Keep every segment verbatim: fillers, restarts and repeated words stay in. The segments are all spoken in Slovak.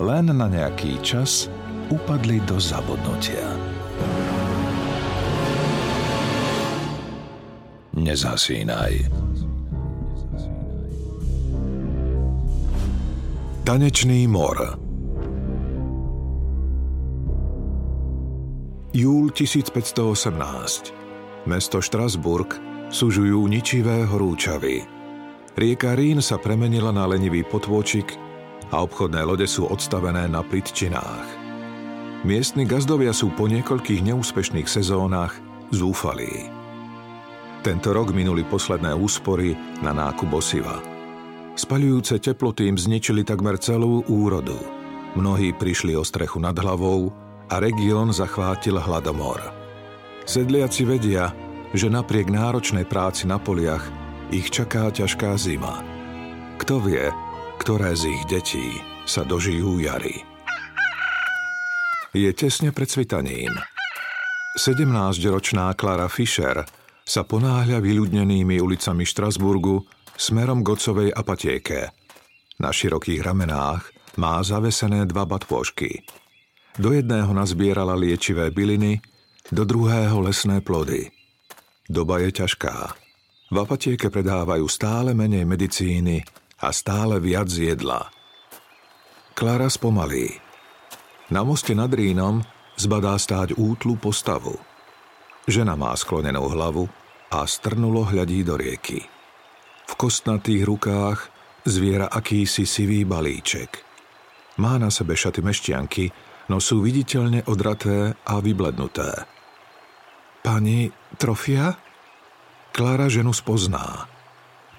Len na nejaký čas upadli do zabudnutia. Nezhasínaj. Tanečný mor. Júl tisícpäťstoosemnásť. Mesto Štrasburg sužujú ničivé horúčavy. Rieka Rín sa premenila na lenivý potôčik a obchodné lode sú odstavené na plitčinách. Miestni gazdovia sú po niekoľkých neúspešných sezónach zúfalí. Tento rok minuli posledné úspory na nákup osiva. Spaľujúce teploty im zničili takmer celú úrodu. Mnohí prišli o strechu nad hlavou a región zachvátil hladomor. Sedliaci vedia, že napriek náročnej práci na poliach ich čaká ťažká zima. Kto vie, ktoré z ich detí sa dožijú jary. Je tesne pred svitaním. sedemnásťročná Klara Fischer sa ponáhľa vyľudnenými ulicami Štrasburgu smerom k otcovej apatiéke. Na širokých ramenách má zavesené dva batôžky. Do jedného nazbierala liečivé byliny, do druhého lesné plody. Doba je ťažká. V apatiéke predávajú stále menej medicíny a stále viac jedla. Klára spomalí. Na moste nad Rínom zbadá stáť útlu postavu. Žena má sklonenú hlavu a strnulo hľadí do rieky. V kostnatých rukách zviera akýsi sivý balíček. Má na sebe šaty mešťanky, no sú viditeľne odraté a vyblednuté. Pani Trofia? Klára ženu spozná.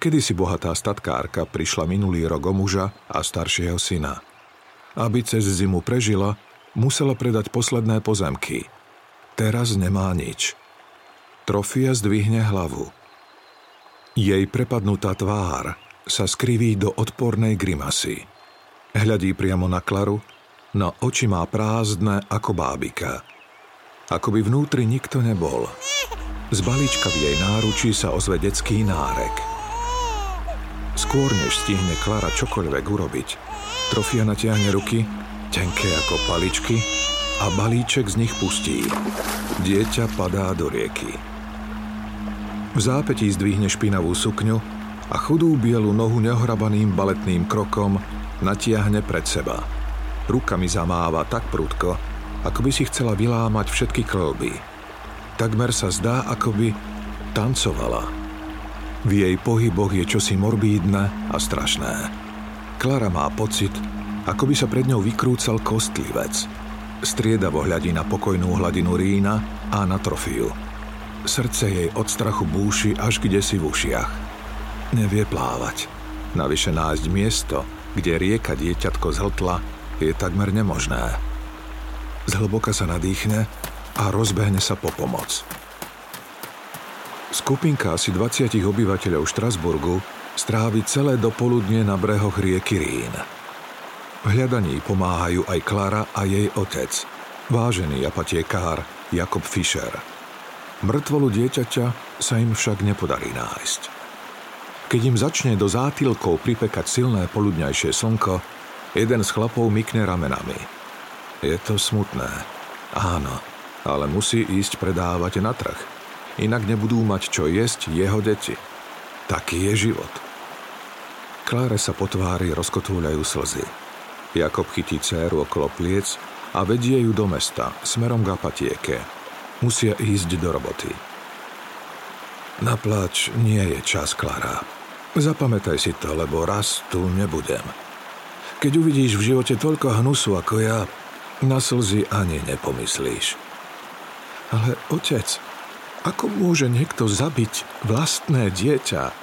Kedysi bohatá statkárka prišla minulý rok o muža a staršieho syna. Aby cez zimu prežila, musela predať posledné pozemky. Teraz nemá nič. Trofia zdvihne hlavu. Jej prepadnutá tvár sa skriví do odpornej grimasy. Hľadí priamo na Klaru, no oči má prázdne ako bábika. Ako by vnútri nikto nebol. Z balíčka v jej náručí sa ozve detský nárek. Skôr, než stihne Klara čokoľvek urobiť, Trofia natiahne ruky, tenké ako paličky, a balíček z nich pustí. Dieťa padá do rieky. V zápätí zdvihne špinavú sukňu a chudú bielu nohu neohrabaným baletným krokom natiahne pred seba. Rukami zamáva tak prudko, ako by si chcela vylámať všetky kĺby. Takmer sa zdá, ako by tancovala. V jej pohyboch je čosi morbídne a strašné. Klara má pocit, ako by sa pred ňou vykrúcal kostlivec. Striedavo hľadí na pokojnú hladinu Rína a na Trofiu. Srdce jej od strachu búši až kdesi v ušiach. Nevie plávať. Navyše nájsť miesto, kde rieka dieťatko zhltla, je takmer nemožné. Zhlboka sa nadýchne a rozbehne sa po pomoc. Skupinka asi dvadsať obyvateľov Štrasburgu strávi celé dopoludne na brehoch rieky Rín. V hľadaní pomáhajú aj Klara a jej otec, vážený apatiekár Jakob Fischer. Mŕtvolu dieťaťa sa im však nepodarí nájsť. Keď im začne do zátylkov pripekať silné poludňajšie slnko, jeden z chlapov mykne ramenami. Je to smutné, áno, ale musí ísť predávať na trh. Inak nebudú mať čo jesť jeho deti. Taký je život. Kláre sa po tvári rozkotúľajú slzy. Jakob chytí dcéru okolo pliec a vedie ju do mesta, smerom k apatiéke. Musia ísť do roboty. Na pláč nie je čas, Klára. Zapamätaj si to, lebo raz tu nebudem. Keď uvidíš v živote toľko hnusu ako ja, na slzy ani nepomyslíš. Ale otec... Ako môže niekto zabiť vlastné dieťa?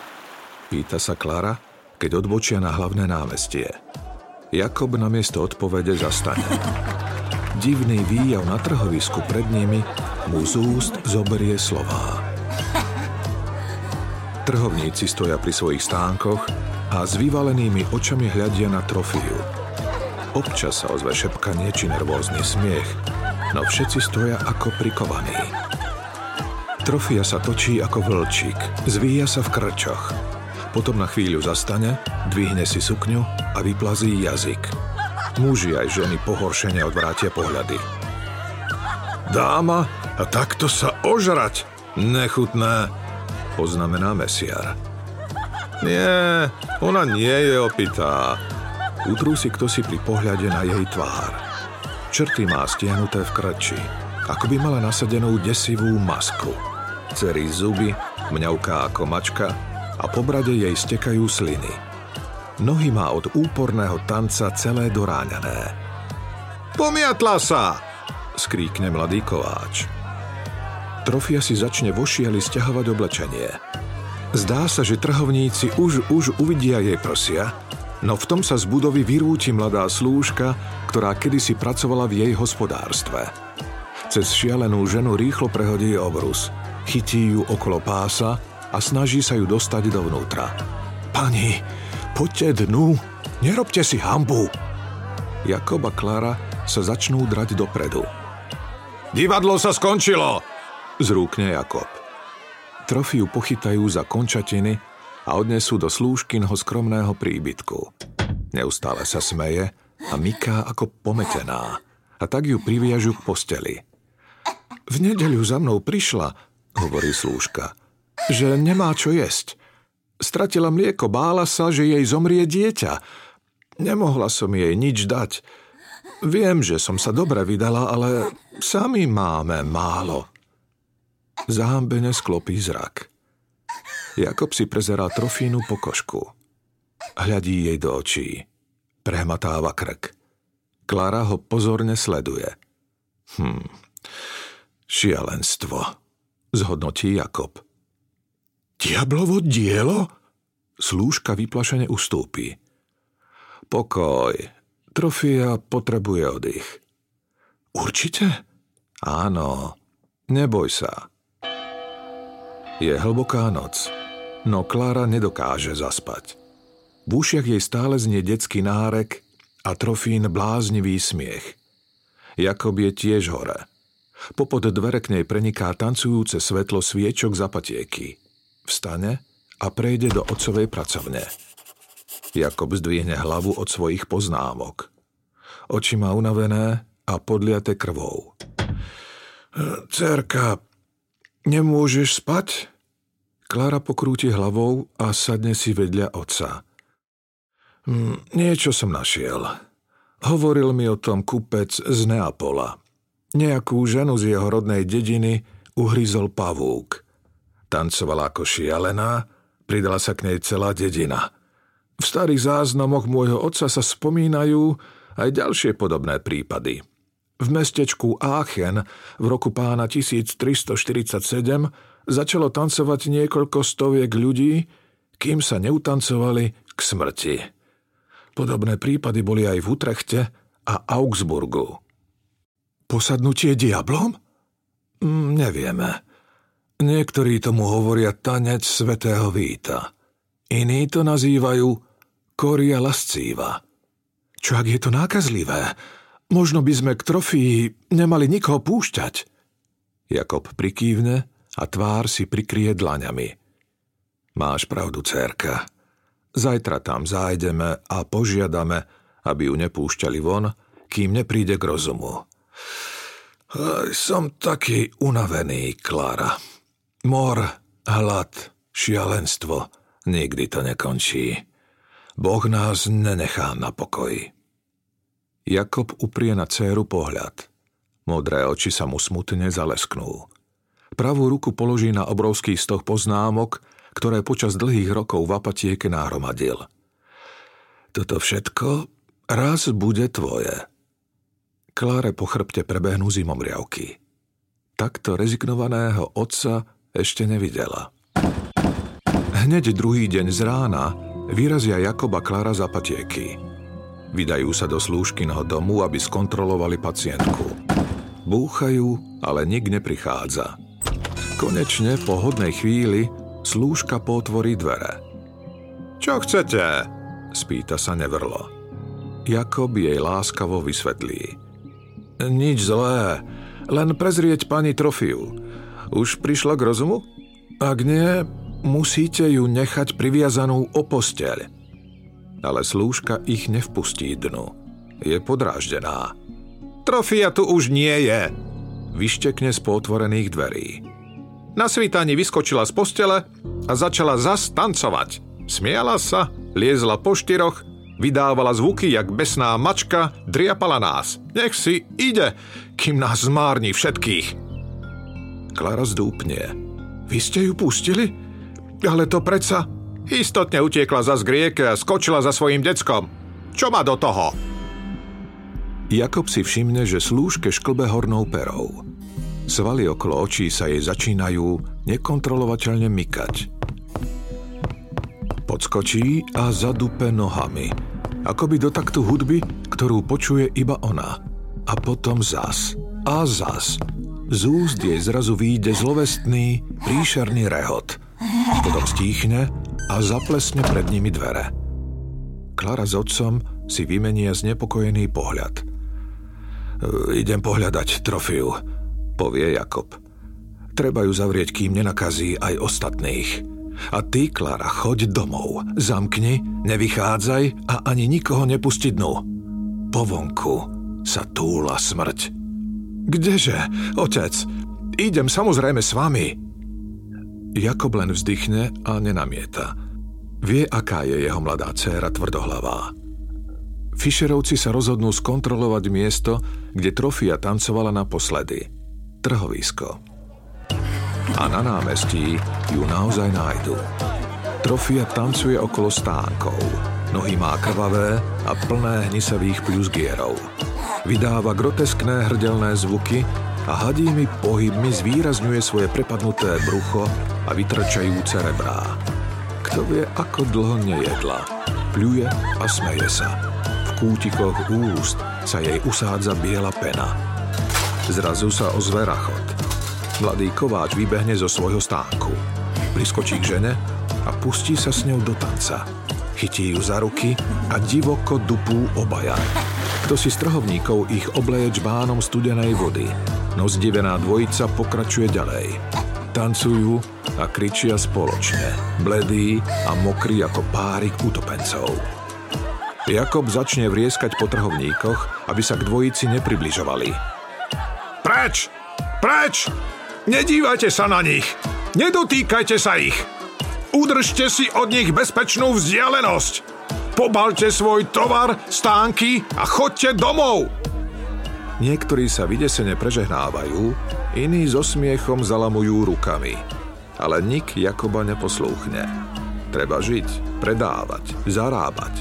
Pýta sa Klara, keď odbočia na hlavné námestie. Jakob namiesto odpovede zastane. Divný výjav na trhovisku pred nimi mu z úst zoberie slová. Trhovníci stoja pri svojich stánkoch a s vyvalenými očami hľadia na trofeju. Občas sa ozve šepkanie či nervózny smiech, no všetci stoja ako prikovaní. Trofeja sa točí ako vlčík, zvíja sa v krčoch. Potom na chvíľu zastane, dvihne si sukňu a vyplazí jazyk. Muži aj ženy pohoršene odvrátia pohľady. Dáma, a takto sa ožrať, nechutné, poznamená mesiar. Nie, ona nie je opitá. Utrúsi kto si pri pohľade na jej tvár. Črty má stiahnuté v krči, ako by mala nasadenú desivú masku. Cerí zuby, mňauká ako mačka a po brade jej stekajú sliny. Nohy má od úporného tanca celé doráňané. Pomiatla sa! Skríkne mladý kováč. Trofia si začne vo šieli stiahovať oblečenie. Zdá sa, že trhovníci už, už uvidia jej prsia, no v tom sa z budovy vyrúti mladá slúžka, ktorá kedysi pracovala v jej hospodárstve. Cez šialenú ženu rýchlo prehodí obrus, chytí ju okolo pása a snaží sa ju dostať dovnútra. Pani, poďte dnu, nerobte si hanbu. Jakob a Klára sa začnú drať dopredu. Divadlo sa skončilo, zrúkne Jakob. Trofiu pochytajú za končatiny a odnesú do slúžkinho skromného príbytku. Neustále sa smeje a myká ako pometená a tak ju priviažu k posteli. V nedeľu za mnou prišla, hovorí slúžka, že nemá čo jesť. Stratila mlieko, bála sa, že jej zomrie dieťa. Nemohla som jej nič dať. Viem, že som sa dobre vydala, ale sami máme málo. Zahambene sklopí zrak. Jakob si prezerá trofínu po košku. Hľadí jej do očí. Prehmatáva krk. Klára ho pozorne sleduje. Hm, šialenstvo, zhodnotí Jakob. Diablovo dielo? Slúžka vyplašene ustúpi. Pokoj, trofia potrebuje oddych. Určite? Áno. Neboj sa. Je hlboká noc, no Klára nedokáže zaspať. V ušiach jej stále znie detský nárek a trofín bláznivý smiech. Jakob je tiež hore. Popod dvere k nej preniká tancujúce svetlo sviečok z apatieky. Vstane a prejde do otcovej pracovne. Jakob zdvihne hlavu od svojich poznámok. Oči má unavené a podliate krvou. Cerka, nemôžeš spať? Klára pokrúti hlavou a sadne si vedľa otca. Niečo som našiel. Hovoril mi o tom kupec z Neapola. Nejakú ženu z jeho rodnej dediny uhryzol pavúk. Tancovala ako šialená, pridala sa k nej celá dedina. V starých záznamoch môjho otca sa spomínajú aj ďalšie podobné prípady. V mestečku Aachen v roku pána tisíc tristoštyridsaťsedem začalo tancovať niekoľko stoviek ľudí, kým sa neutancovali k smrti. Podobné prípady boli aj v Utrechte a Augsburgu. Posadnutie diablom? Mm, nevieme. Niektorí tomu hovoria tanec svätého Víta. Iní to nazývajú koria lascíva. Čo ak je to nákazlivé? Možno by sme k trofii nemali nikoho púšťať. Jakob prikývne a tvár si prikrie dlaňami. Máš pravdu, dcérka. Zajtra tam zájdeme a požiadame, aby ju nepúšťali von, kým nepríde k rozumu. Som taký unavený, Klára. Mor, hlad, šialenstvo, nikdy to nekončí. Boh nás nenechá na pokoji. Jakob uprie na dcéru pohľad. Modré oči sa mu smutne zalesknú. Pravú ruku položí na obrovský stoh poznámok, ktoré počas dlhých rokov v apatieke nahromadil. Toto všetko raz bude tvoje. Kláre po chrbte prebehnú zimomriavky. Takto rezignovaného otca ešte nevidela. Hneď druhý deň z rána vyrazia Jakob a Klára z apatieky. Vydajú sa do slúžkinho domu, aby skontrolovali pacientku. Búchajú, ale nik neprichádza. Konečne po hodnej chvíli slúžka potvorí dvere. Čo chcete? Spýta sa nevrlo. Jakob jej láskavo vysvetlí. Nič zlé, len prezrieť pani Trofiu. Už prišla k rozumu? Ak nie, musíte ju nechať priviazanú o posteľ. Ale slúžka ich nevpustí dnu. Je podráždená. Trofia tu už nie je, vyštekne z potvorených dverí. Na svítaní vyskočila z postele a začala zas tancovať. Smiala sa, liezla po štyroch, vydávala zvuky, jak besná mačka, driapala nás. Nech si ide, kým nás zmárni všetkých. Klara zdúpne. Vy ste ju pustili? Ale to predsa... Istotne utiekla zas k rieke a skočila za svojím deckom. Čo má do toho? Jakob si všimne, že slúžke šklbe hornou perou. Svaly okolo očí sa jej začínajú nekontrolovateľne mykať. Podskočí a zadupe nohami, akoby do taktu hudby, ktorú počuje iba ona. A potom zas. A zas. Z úst jej zrazu výjde zlovestný, príšerný rehot. Potom stíchne a zaplesne pred nimi dvere. Klara s otcom si vymenia znepokojený pohľad. Idem pohľadať Trofiu, povie Jakob. Treba ju zavrieť, kým nenakazí aj ostatných. A ty, Klara, choď domov. Zamkni, nevychádzaj a ani nikoho nepusti dnu. Po vonku sa túla smrť. Kdeže, otec? Idem samozrejme s vami. Jakob len vzdychne a nenamieta. Vie, aká je jeho mladá dcéra tvrdohlavá. Fischerovci sa rozhodnú skontrolovať miesto, kde Trofia tancovala naposledy. Trhovisko. A na námestí ju naozaj nájdu. Trofia tancuje okolo stánkov. Nohy má krvavé a plné hnisavých pľuzgierov. Vydáva groteskné hrdelné zvuky a hadými pohybmi zvýrazňuje svoje prepadnuté brucho a vytrčajúce rebrá. Kto vie, ako dlho nejedla. Pľuje a smeje sa. V kútikoch úst sa jej usádza biela pena. Zrazu sa ozve rachot. Mladý kováč vybehne zo svojho stánku. Priskočí k žene a pustí sa s ňou do tanca. Chytí ju za ruky a divoko dupú obaja. Kto si z trhovníkov ich obleje čbánom studenej vody, no zdivená dvojica pokračuje ďalej. Tancujú a kričia spoločne, bledý a mokrý ako párik utopencov. Jakob začne vrieskať po trhovníkoch, aby sa k dvojici nepribližovali. Preč! Preč! Nedívajte sa na nich! Nedotýkajte sa ich! Udržte si od nich bezpečnú vzdialenosť! Pobalte svoj tovar, stánky a choďte domov! Niektorí sa vydesene prežehnávajú, iní so smiechom zalamujú rukami. Ale nik Jakoba neposlúchne. Treba žiť, predávať, zarábať.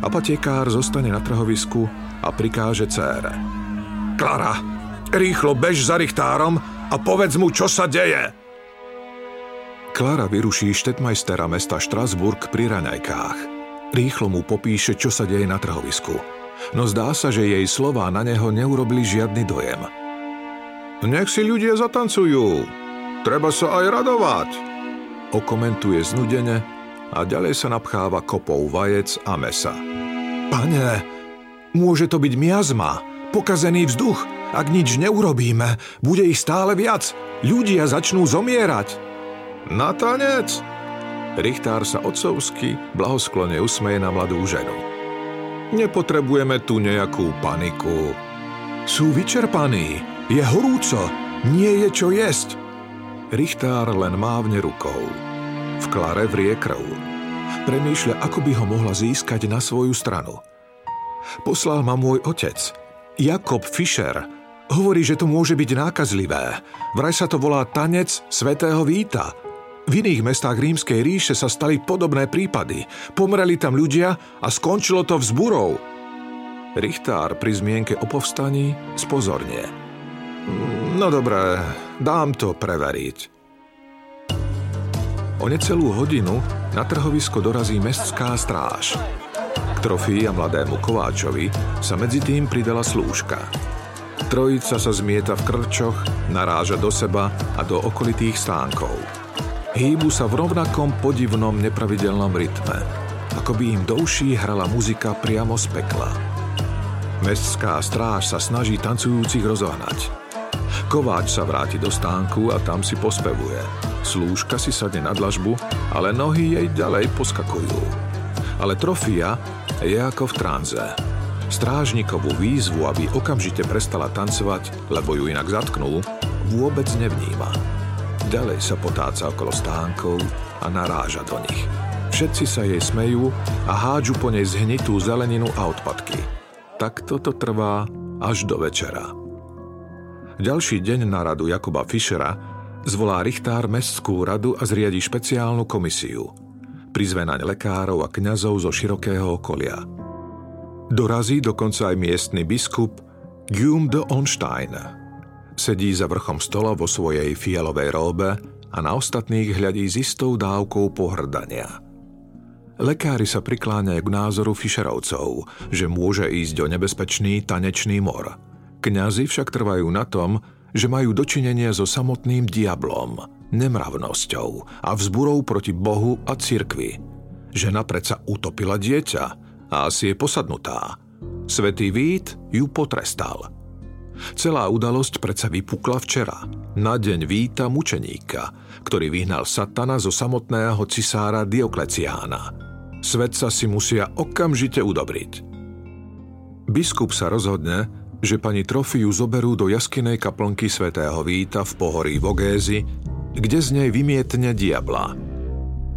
Apatiekár zostane na trhovisku a prikáže dcére. Klara, rýchlo bež za richtárom a povedz mu, čo sa deje. Klara vyruší štetmajstera mesta Štrasburg pri raňajkách. Rýchlo mu popíše, čo sa deje na trhovisku. No zdá sa, že jej slová na neho neurobili žiadny dojem. Nech si ľudia zatancujú. Treba sa aj radovať. Okomentuje znudene a ďalej sa napcháva kopou vajec a mesa. Pane, môže to byť miazma, pokazený vzduch. Ak nič neurobíme, bude ich stále viac. Ľudia začnú zomierať. Na tanec! Richtár sa otcovsky blahosklone usmeje na mladú ženu. Nepotrebujeme tu nejakú paniku. Sú vyčerpaní. Je horúco. Nie je čo jesť. Richtár len mávne rukou. V Klare vrie krv. Premýšľa, ako by ho mohla získať na svoju stranu. Poslal ma môj otec. Jakob Fischer. Hovorí, že to môže byť nákazlivé. Vraj sa to volá tanec svätého Víta. V iných mestách Rímskej ríše sa stali podobné prípady. Pomreli tam ľudia a skončilo to vzburou. Richtár pri zmienke o povstaní spozornie. No dobré, dám to preveriť. O necelú hodinu na trhovisko dorazí mestská stráž. trofii a mladému kováčovi sa medzi tým pridala slúžka. Trojica sa zmieta v krčoch, naráža do seba a do okolitých stánkov. Hýbu sa v rovnakom podivnom nepravidelnom rytme, ako by im do uší hrala muzika priamo z pekla. Mestská stráž sa snaží tancujúcich rozohnať. Kováč sa vráti do stánku a tam si pospevuje. Slúžka si sadne na dlažbu, ale nohy jej ďalej poskakujú. Ale trofia je ako v tranze. Strážnikovú výzvu, aby okamžite prestala tancovať, lebo ju inak zatknú, vôbec nevníma. Ďalej sa potáca okolo stánkov a naráža do nich. Všetci sa jej smejú a hádžu po nej zhnitú zeleninu a odpadky. Takto to trvá až do večera. Ďalší deň na radu Jakuba Fischera zvolá Richtár mestskú radu a zriadi špeciálnu komisiu. Prizve naň lekárov a kňazov zo širokého okolia. Dorazí dokonca aj miestny biskup Guillaume de Onstein. Sedí za vrchom stola vo svojej fialovej róbe a na ostatných hľadí s istou dávkou pohrdania. Lekári sa prikláňajú k názoru Fischerovcov, že môže ísť o nebezpečný tanečný mor. Kňazi však trvajú na tom, že majú dočinenie so samotným diablom, nemravnosťou a vzburou proti Bohu a cirkvi. Žena predsa utopila dieťa a asi je posadnutá. Svätý Vít ju potrestal. Celá udalosť predsa vypukla včera, na deň Víta mučeníka, ktorý vyhnal satana zo samotného cisára Diokleciána. Svetca si musia okamžite udobriť. Biskup sa rozhodne, že pani Trofiu zoberú do jaskynej kaplnky svätého Víta v pohorí Vogézy, kde z nej vymietne diabla.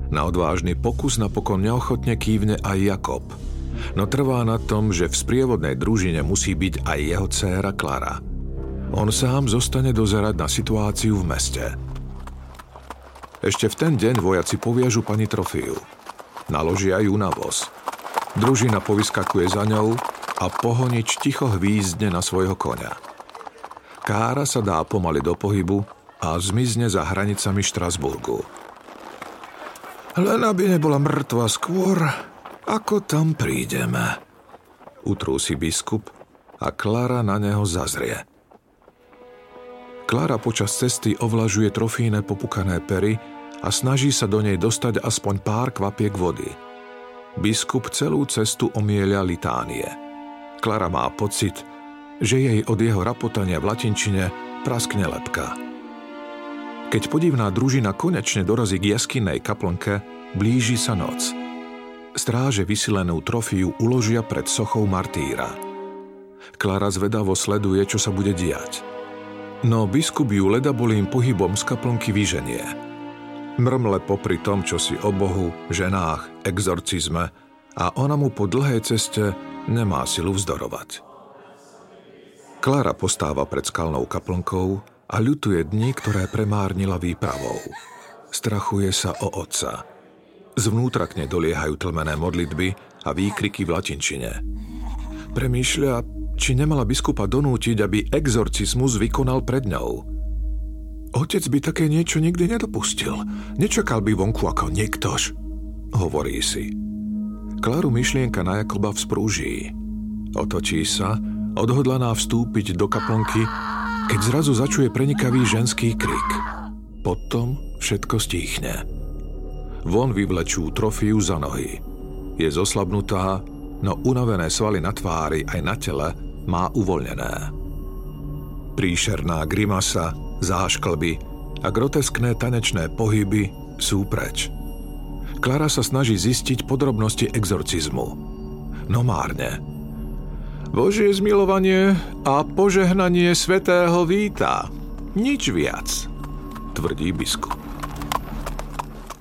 Na odvážny pokus napokon neochotne kývne aj Jakob, no trvá na tom, že v sprievodnej družine musí byť aj jeho dcéra Klara. On sám zostane dozerať na situáciu v meste. Ešte v ten deň vojaci poviažu pani Trofiu. Naložia ju na voz. Družina povyskakuje za ňou a pohonič ticho hvízdne na svojho koňa. Kára sa dá pomaly do pohybu a zmizne za hranicami Štrasburgu. Len aby nebola mŕtva skôr, ako tam prídeme, utrúsi biskup a Klara na neho zazrie. Klara počas cesty ovlažuje trofíne popukané pery a snaží sa do nej dostať aspoň pár kvapiek vody. Biskup celú cestu omieľa litánie. Klara má pocit, že jej od jeho rapotania v latinčine praskne lebka. Keď podivná družina konečne dorazí k jaskynej kaplnke, blíži sa noc. Stráže vysilenú trofiu uložia pred sochou martýra. Klara zvedavo sleduje, čo sa bude diať. No biskup ju ledabolým pohybom z kaplnky vyženie. Mrmle popri tom, čo si o Bohu, ženách, exorcizme a ona mu po dlhej ceste nemá silu vzdorovať. Klara postáva pred skalnou kaplnkou a ľutuje dni, ktoré premárnila výpravou. Strachuje sa o otca. Zvnútra k nej doliehajú tlmené modlitby a výkriky v latinčine. Premýšľa, či nemala biskupa donútiť, aby exorcismus vykonal pred ňou. Otec by také niečo nikdy nedopustil. Nečakal by vonku ako niktož, hovorí si. Klaru myšlienka na Jakoba vzprúží. Otočí sa, odhodlaná vstúpiť do kaplnky, keď zrazu začuje prenikavý ženský krik. Potom všetko stíchne. Von vyvlečú trofiu za nohy. Je zoslabnutá, no unavené svaly na tvári aj na tele má uvoľnené. Príšerná grimasa, zášklby a groteskné tanečné pohyby sú preč. Klara sa snaží zistiť podrobnosti exorcizmu. No márne. Božie zmilovanie a požehnanie svätého Víta. Nič viac, tvrdí biskup.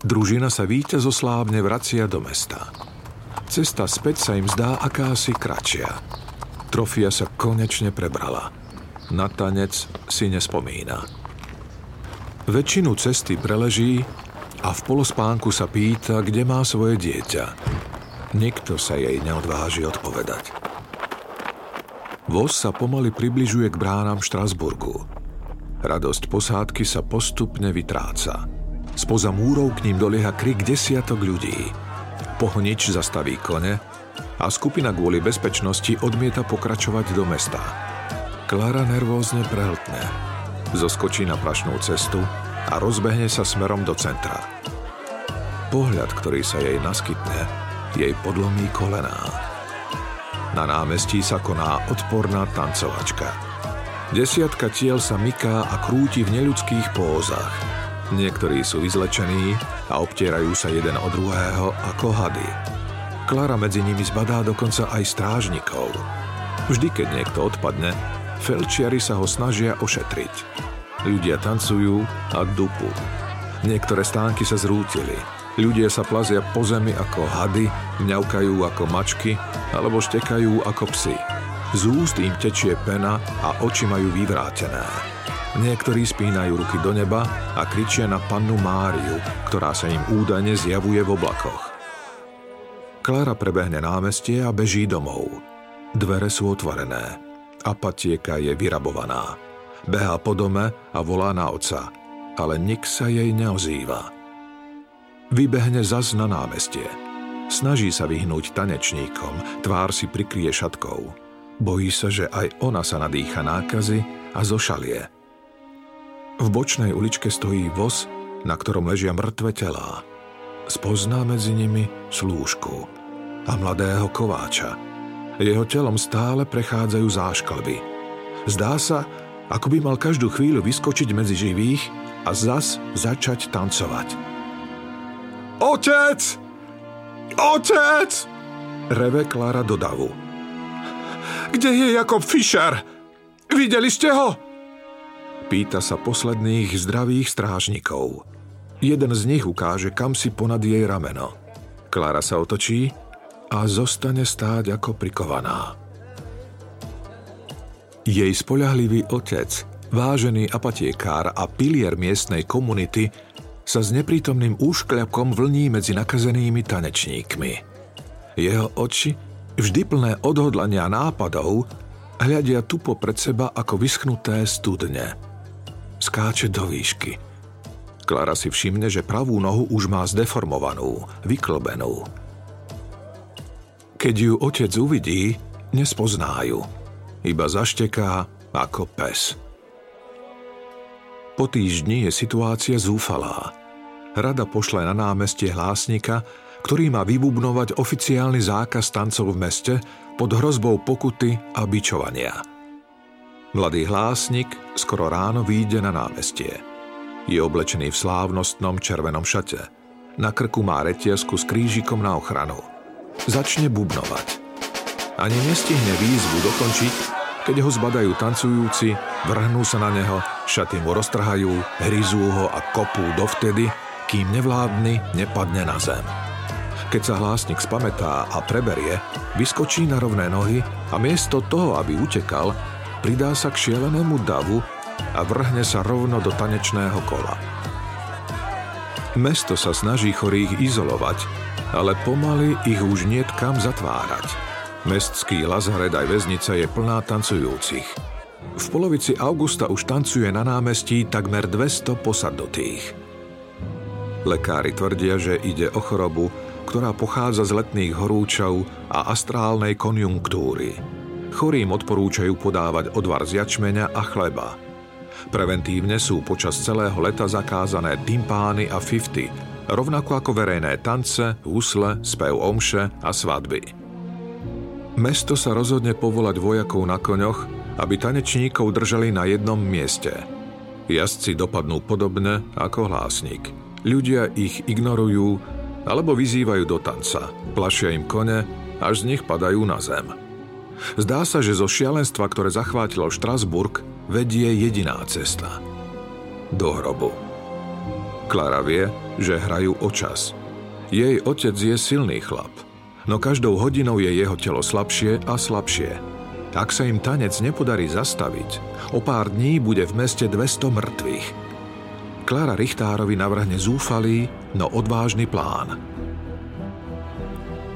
Družina sa víťazoslávne vracia do mesta. Cesta späť sa im zdá akási kratšia. Trofia sa konečne prebrala. Na tanec si nespomína. Väčšinu cesty preleží a v polospánku sa pýta, kde má svoje dieťa. Nikto sa jej neodváži odpovedať. Voz sa pomaly približuje k bránam Štrasburgu. Radosť posádky sa postupne vytráca. Spoza múrov k ním dolieha krik desiatok ľudí. Pohonič zastaví kone a skupina kvôli bezpečnosti odmieta pokračovať do mesta. Klára nervózne prehltne. Zoskočí na prašnú cestu a rozbehne sa smerom do centra. Pohľad, ktorý sa jej naskytne, jej podlomí kolená. Na námestí sa koná odporná tancovačka. Desiatka tiel sa myká a krúti v neľudských pózach. Niektorí sú vyzlečení a obtierajú sa jeden od druhého ako hady. Klára medzi nimi zbadá dokonca aj strážnikov. Vždy, keď niekto odpadne, felčiari sa ho snažia ošetriť. Ľudia tancujú a dupu. Niektoré stánky sa zrútili. Ľudia sa plazia po zemi ako hady, mňaukajú ako mačky alebo štekajú ako psi. Z úst im tečie pena a oči majú vyvrátené. Niektorí spínajú ruky do neba a kričia na pannu Máriu, ktorá sa im údajne zjavuje v oblakoch. Klára prebehne námestie a beží domov. Dvere sú otvorené. Apatieka je vyrabovaná. Behá po dome a volá na oca, ale nik sa jej neozýva. Vybehne zas na námestie. Snaží sa vyhnúť tanečníkom, tvár si prikrie šatkou. Bojí sa, že aj ona sa nadýcha nákazy a zošalie. V bočnej uličke stojí voz, na ktorom ležia mŕtve telá. Spozná medzi nimi Slúžku a mladého kováča. Jeho telom stále prechádzajú zášklby. Zdá sa, ako by mal každú chvíľu vyskočiť medzi živých a zas začať tancovať. Otec! Otec! Reve Klára do davu. Kde je Jakob Fischer? Videli ste ho? Pýta sa posledných zdravých strážnikov. Jeden z nich ukáže kamsi ponad jej rameno. Klára sa otočí a zostane stáť ako prikovaná. Jej spoľahlivý otec, vážený apatiekár a pilier miestnej komunity, sa s neprítomným úškľapkom vlní medzi nakazenými tanečníkmi. Jeho oči, vždy plné odhodlania nápadov, hľadia tupo pred seba ako vyschnuté studne. Skáče do výšky. Klára si všimne, že pravú nohu už má zdeformovanú, vyklbenú. Keď ju otec uvidí, nespozná ju. Iba zašteká ako pes. Po týždni je situácia zúfalá. Rada pošle na námestie hlásnika, ktorý má vybubnovať oficiálny zákaz tancov v meste pod hrozbou pokuty a bičovania. Mladý hlásnik skoro ráno vyjde na námestie. Je oblečený v slávnostnom červenom šate. Na krku má retiasku s krížikom na ochranu. Začne bubnovať. Ani nestihne výzvu dokončiť, keď ho zbadajú tancujúci, vrhnú sa na neho, šaty mu roztrhajú, hryzú ho a kopú dovtedy, kým nevládny nepadne na zem. Keď sa hlásnik spamätá a preberie, vyskočí na rovné nohy a miesto toho, aby utekal, pridá sa k šielenému davu a vrhne sa rovno do tanečného kola. Mesto sa snaží chorých izolovať, ale pomaly ich už niet kam zatvárať. Mestský lazaret aj väznica je plná tancujúcich. V polovici augusta už tancuje na námestí takmer dvesto posadnutých. Lekári tvrdia, že ide o chorobu, ktorá pochádza z letných horúčav a astrálnej konjunktúry. Chorým odporúčajú podávať odvar z jačmeňa a chleba. Preventívne sú počas celého leta zakázané timpány a fifty, rovnako ako verejné tance, husle, spev omše a svadby. Mesto sa rozhodne povolať vojakov na koňoch, aby tanečníkov držali na jednom mieste. Jazdci dopadnú podobne ako hlásnik. Ľudia ich ignorujú alebo vyzývajú do tanca, plašia im kone, až z nich padajú na zem. Zdá sa, že zo šialenstva, ktoré zachvátilo Štrasburg, vedie jediná cesta. Do hrobu. Klára vie, že hrajú o čas. Jej otec je silný chlap, no každou hodinou je jeho telo slabšie a slabšie. Ak sa im tanec nepodarí zastaviť, o pár dní bude v meste dvesto mŕtvych. Klára Richtárovi navrhne zúfalý, no odvážny plán.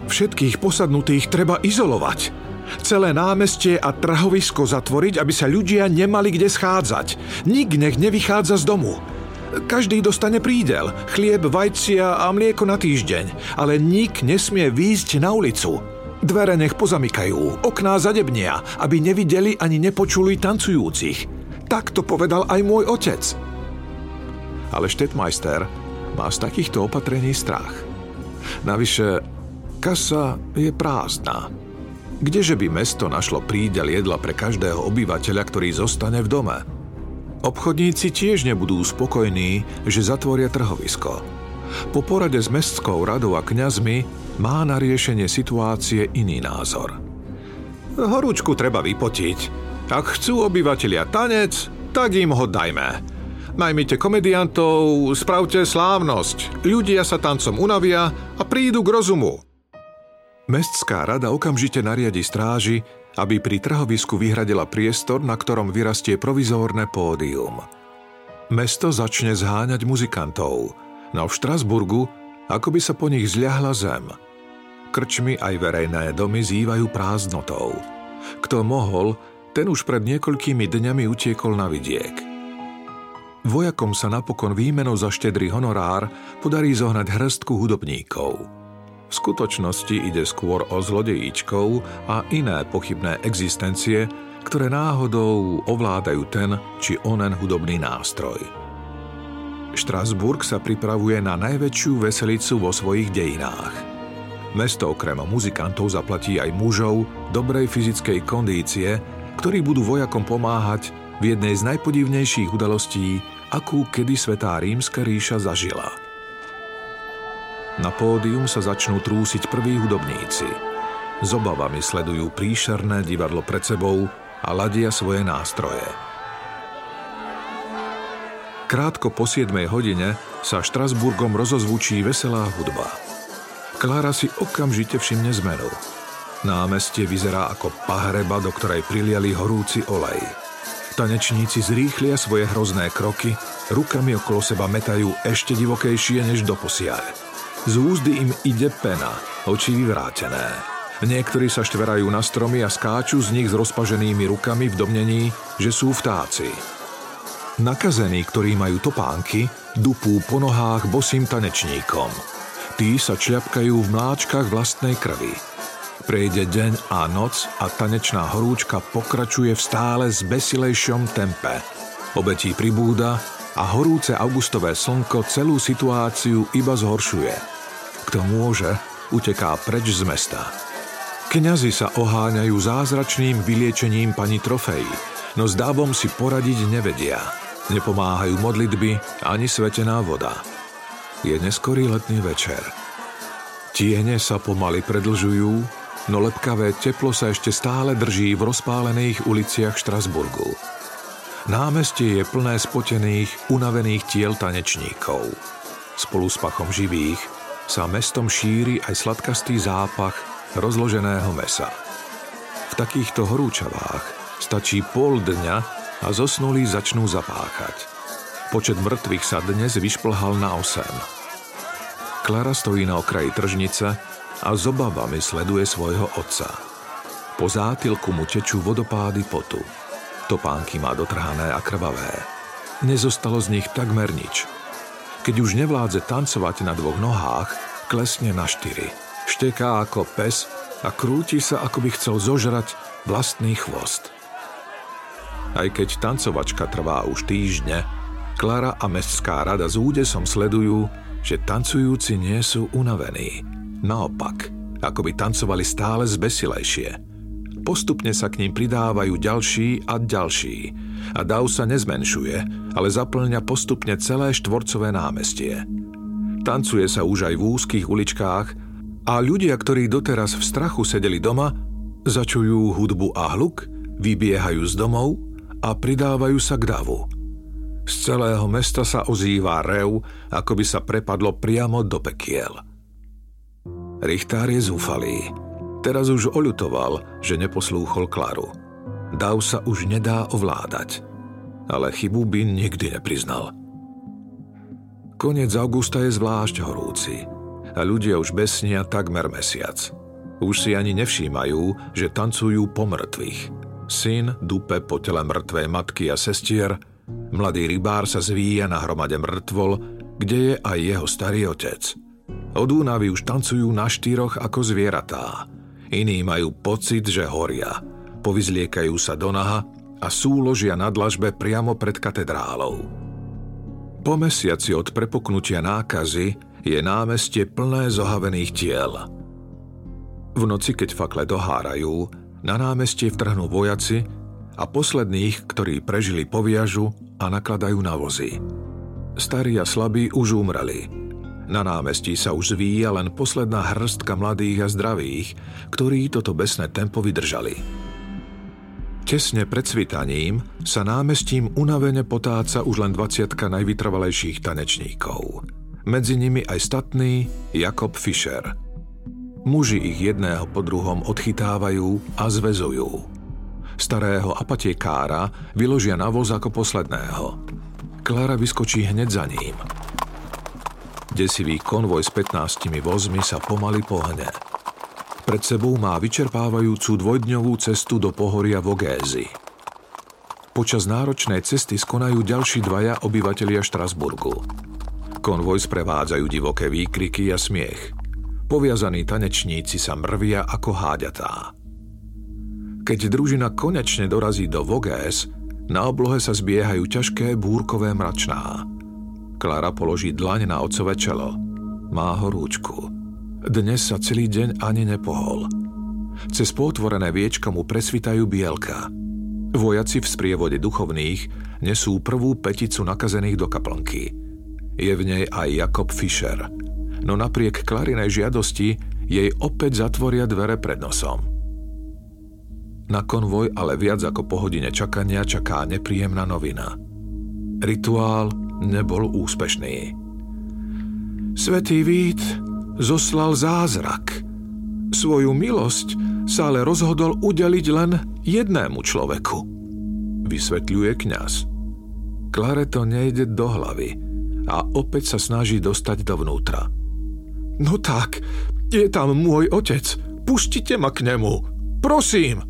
Všetkých posadnutých treba izolovať. Celé námestie a trhovisko zatvoriť, aby sa ľudia nemali kde schádzať. Nik nech nevychádza z domu. Každý dostane prídel, chlieb, vajcia a mlieko na týždeň, ale nik nesmie výjsť na ulicu. Dvere nech pozamykajú, okná zadebnia, aby nevideli ani nepočuli tancujúcich. Tak to povedal aj môj otec. Ale Štetmajster má z takýchto opatrení strach. Navyše, kasa je prázdna. Kdeže by mesto našlo prídel jedla pre každého obyvateľa, ktorý zostane v dome? Obchodníci tiež nebudú spokojní, že zatvoria trhovisko. Po porade s mestskou radou a kňazmi má na riešenie situácie iný názor. Horúčku treba vypotiť. Ak chcú obyvatelia tanec, tak im ho dajme. Najmite komediantov, spravte slávnosť. Ľudia sa tancom unavia a prídu k rozumu. Mestská rada okamžite nariadi stráži, aby pri trhovisku vyhradila priestor, na ktorom vyrastie provizórne pódium. Mesto začne zháňať muzikantov, no v Štrasburgu akoby sa po nich zľahla zem. Krčmy aj verejné domy zývajú prázdnotou. Kto mohol, ten už pred niekoľkými dňami utiekol na vidiek. Vojakom sa napokon výmenou za štedrý honorár podarí zohnať hrstku hudobníkov. V skutočnosti ide skôr o zlodejíčkov a iné pochybné existencie, ktoré náhodou ovládajú ten či onen hudobný nástroj. Štrasburg sa pripravuje na najväčšiu veselicu vo svojich dejinách. Mesto okrem muzikantov zaplatí aj mužov dobrej fyzickej kondície, ktorí budú vojakom pomáhať v jednej z najpodivnejších udalostí, akú kedy svätá Rímska ríša zažila. Na pódium sa začnú trúsiť prví hudobníci. S obavami sledujú príšerné divadlo pred sebou a ladia svoje nástroje. Krátko po siedmej hodine sa Štrasburgom rozozvučí veselá hudba. Klára si okamžite všimne zmenu. Námestie vyzerá ako pahreba, do ktorej priliali horúci olej. Tanečníci zrýchlia svoje hrozné kroky, rukami okolo seba metajú ešte divokejšie než doposiaľ. Z úzdy im ide pena, oči vyvrátené. Niektorí sa štverajú na stromy a skáču z nich s rozpaženými rukami v domnení, že sú vtáci. Nakazení, ktorí majú topánky, dupú po nohách bosým tanečníkom. Tí sa čľapkajú v mláčkach vlastnej krvi. Prejde deň a noc a tanečná horúčka pokračuje v stále zbesilejšom tempe. Obetí pribúda a horúce augustové slnko celú situáciu iba zhoršuje. Kto môže, uteká preč z mesta. Kňazi sa oháňajú zázračným vyliečením pani Trofej, no s davom si poradiť nevedia. Nepomáhajú modlitby ani svetená voda. Je neskorý letný večer. Tiene sa pomaly predlžujú, no lepkavé teplo sa ešte stále drží v rozpálených uliciach Štrasburgu. Námestie je plné spotených, unavených tiel tanečníkov. Spolu s pachom živých sa mestom šíri aj sladkastý zápach rozloženého mesa. V takýchto horúčavách stačí pol dňa a zosnulí začnú zapáchať. Počet mŕtvych sa dnes vyšplhal na osem. Klara stojí na okraji tržnice a s obavami sleduje svojho otca. Po zátylku mu tečú vodopády potu. Topánky má dotrhané a krvavé. Nezostalo z nich takmer nič. Keď už nevládze tancovať na dvoch nohách, klesne na štyri. Šteká ako pes a krúti sa, ako by chcel zožrať vlastný chvost. Aj keď tancovačka trvá už týždne, Klara a mestská rada s údesom sledujú, že tancujúci nie sú unavení. Naopak, ako by tancovali stále zbesilejšie. Postupne sa k ním pridávajú ďalší a ďalší a dav sa nezmenšuje, ale zaplňa postupne celé štvorcové námestie. Tancuje sa už aj v úzkých uličkách a ľudia, ktorí doteraz v strachu sedeli doma, začujú hudbu a hluk, vybiehajú z domov a pridávajú sa k davu. Z celého mesta sa ozýva rev, ako by sa prepadlo priamo do pekiel. Richtár je zúfalý. Teraz už oľutoval, že neposlúchol Klaru. Dav sa už nedá ovládať. Ale chybu by nikdy nepriznal. Koniec augusta je zvlášť horúci. A ľudia už besnia takmer mesiac. Už si ani nevšímajú, že tancujú po mŕtvych. Syn dupe po tele mŕtvej matky a sestier. Mladý rybár sa zvíja na hromade mŕtvol, kde je aj jeho starý otec. Od únavy už tancujú na štyroch ako zvieratá. Iní majú pocit, že horia. Povyzliekajú sa donaha a súložia na dlažbe priamo pred katedrálou. Po mesiaci od prepuknutia nákazy je námestie plné zohavených tiel. V noci, keď fakle dohárajú, na námestie vtrhnú vojaci a posledných, ktorí prežili, poviažu a nakladajú na vozy. Starí a slabí už umreli. Na námestí sa už zvíja len posledná hŕstka mladých a zdravých, ktorí toto besné tempo vydržali. Tesne pred svitaním sa námestím unavene potáca už len dvadsiatka najvytrvalejších tanečníkov. Medzi nimi aj statný Jakob Fischer. Muži ich jedného po druhom odchytávajú a zväzujú. Starého apatiekára vyložia na voz ako posledného. Klára vyskočí hneď za ním. Desivý konvoj s pätnástimi vozmi sa pomaly pohne. Pred sebou má vyčerpávajúcu dvojdňovú cestu do pohoria Vogézy. Počas náročnej cesty skonajú ďalší dvaja obyvatelia Štrasburgu. Konvoj sprevádzajú divoké výkriky a smiech. Poviazaní tanečníci sa mrvia ako háďatá. Keď družina konečne dorazí do Vogés, na oblohe sa zbiehajú ťažké búrkové mračná. Klára položí dlaň na otcové čelo. Má horúčku. Dnes sa celý deň ani nepohol. Cez potvorené viečko mu presvitajú bielka. Vojaci v sprievode duchovných nesú prvú peticu nakazených do kaplnky. Je v nej aj Jakob Fischer. No napriek Klarinej žiadosti jej opäť zatvoria dvere pred nosom. Na konvoj ale viac ako po hodine čakania čaká nepríjemná novina. Rituál nebol úspešný. Svätý Vít zoslal zázrak. Svoju milosť sa ale rozhodol udeliť len jednému človeku, vysvetľuje kňaz. Kláre to nejde do hlavy a opäť sa snaží dostať dovnútra. No tak, je tam môj otec, pustite ma k nemu, prosím!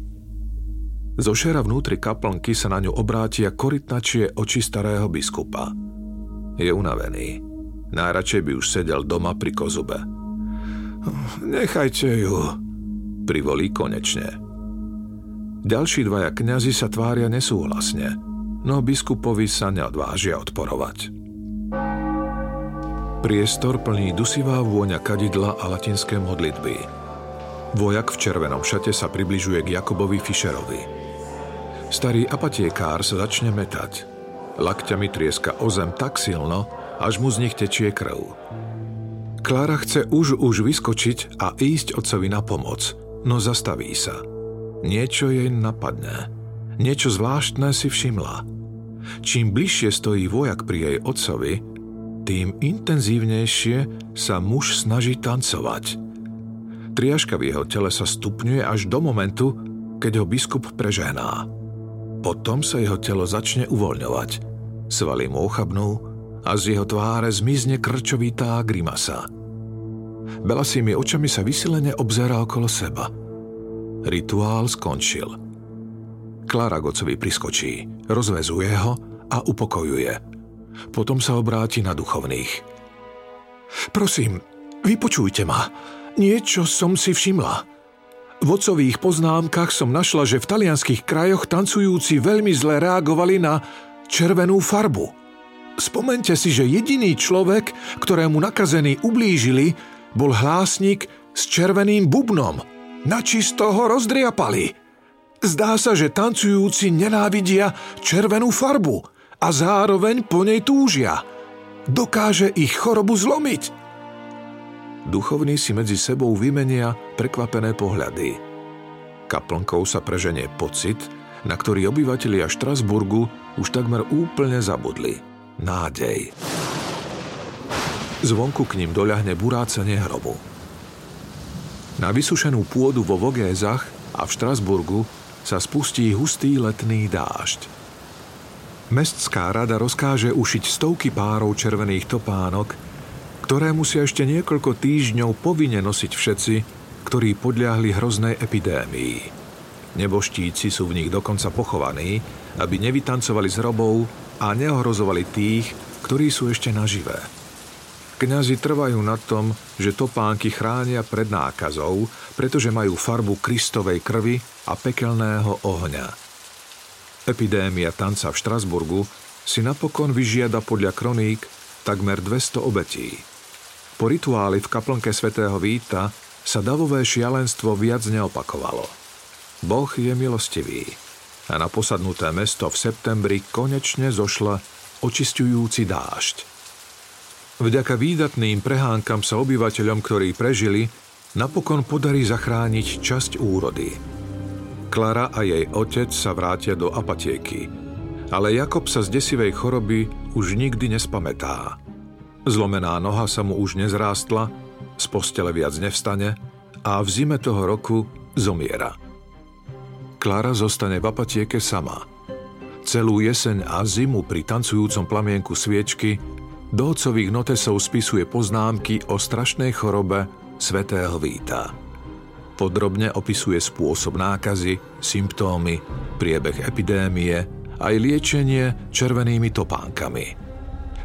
Zo šera vnútri kaplnky sa na ňu obrátia korytnačie oči starého biskupa. Je unavený. Najradšej by už sedel doma pri kozube. Nechajte ju, privolí konečne. Ďalší dvaja kňazi sa tvária nesúhlasne, no biskupovi sa neodvážia odporovať. Priestor plní dusivá vôňa kadidla a latinské modlitby. Vojak v červenom šate sa približuje k Jakobovi Fischerovi. Starý apatiekár sa začne metať. Lakťami trieska o zem tak silno, až mu z nich tečie krv. Klára chce už už vyskočiť a ísť otcovi na pomoc, no zastaví sa. Niečo jej napadne. Niečo zvláštne si všimla. Čím bližšie stojí vojak pri jej otcovi, tým intenzívnejšie sa muž snaží tancovať. Triažka v jeho tele sa stupňuje až do momentu, keď ho biskup prežehná. Potom sa jeho telo začne uvoľňovať. Svaly mu ochabnú a z jeho tváre zmizne krčovitá grimasa. Belasými očami sa vysilene obzerá okolo seba. Rituál skončil. Klára Gocovi priskočí, rozväzuje ho a upokojuje. Potom sa obráti na duchovných. Prosím, vypočujte ma. Niečo som si všimla. V otcových poznámkach som našla, že v talianskych krajoch tancujúci veľmi zle reagovali na červenú farbu. Spomente si, že jediný človek, ktorému nakazení ublížili, bol hlásnik s červeným bubnom. Načisto ho rozdriapali. Zdá sa, že tancujúci nenávidia červenú farbu a zároveň po nej túžia. Dokáže ich chorobu zlomiť. Duchovní si medzi sebou vymenia prekvapené pohľady. Kaplnkou sa preženie pocit, na ktorý obyvatelia Štrasburgu už takmer úplne zabudli. Nádej. Zvonku k ním doľahne burácanie hrobu. Na vysušenú pôdu vo Vogézach a v Štrasburgu sa spustí hustý letný dážď. Mestská rada rozkáže ušiť stovky párov červených topánok, ktoré musia ešte niekoľko týždňov povinne nosiť všetci, ktorí podľahli hroznej epidémii. Neboštíci sú v nich dokonca pochovaní, aby nevytancovali z hrobov a neohrozovali tých, ktorí sú ešte naživé. Kňazi trvajú na tom, že topánky chránia pred nákazou, pretože majú farbu Kristovej krvi a pekelného ohňa. Epidémia tanca v Štrasburgu si napokon vyžiada podľa kroník takmer dvesto obetí. Po rituáli v kaplnke svätého Víta sa davové šialenstvo viac neopakovalo. Boh je milostivý a na posadnuté mesto v septembri konečne zošla očisťujúci dážď. Vďaka výdatným prehánkam sa obyvateľom, ktorí prežili, napokon podarí zachrániť časť úrody. Klara a jej otec sa vrátia do apatieky, ale Jakob sa z desivej choroby už nikdy nespamätá. Zlomená noha sa mu už nezrástla, z postele viac nevstane a v zime toho roku zomiera. Klara zostane v apatieke sama. Celú jeseň a zimu pri tancujúcom plamienku sviečky do otcových notesov spisuje poznámky o strašnej chorobe svätého Víta. Podrobne opisuje spôsob nákazy, symptómy, priebeh epidémie, aj liečenie červenými topánkami.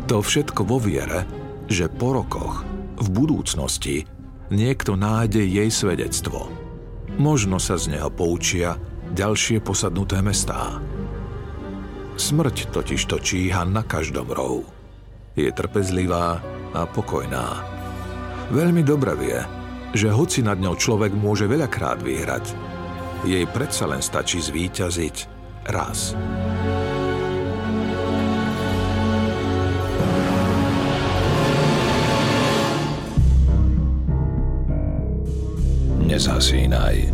To všetko vo viere, že po rokoch, v budúcnosti, niekto nájde jej svedectvo. Možno sa z neho poučia ďalšie posadnuté mestá. Smrť totižto číha na každom rohu. Je trpezlivá a pokojná. Veľmi dobre vie, že hoci nad ňou človek môže veľakrát vyhrať, jej predsa len stačí zvíťaziť raz. Nezhasínaj.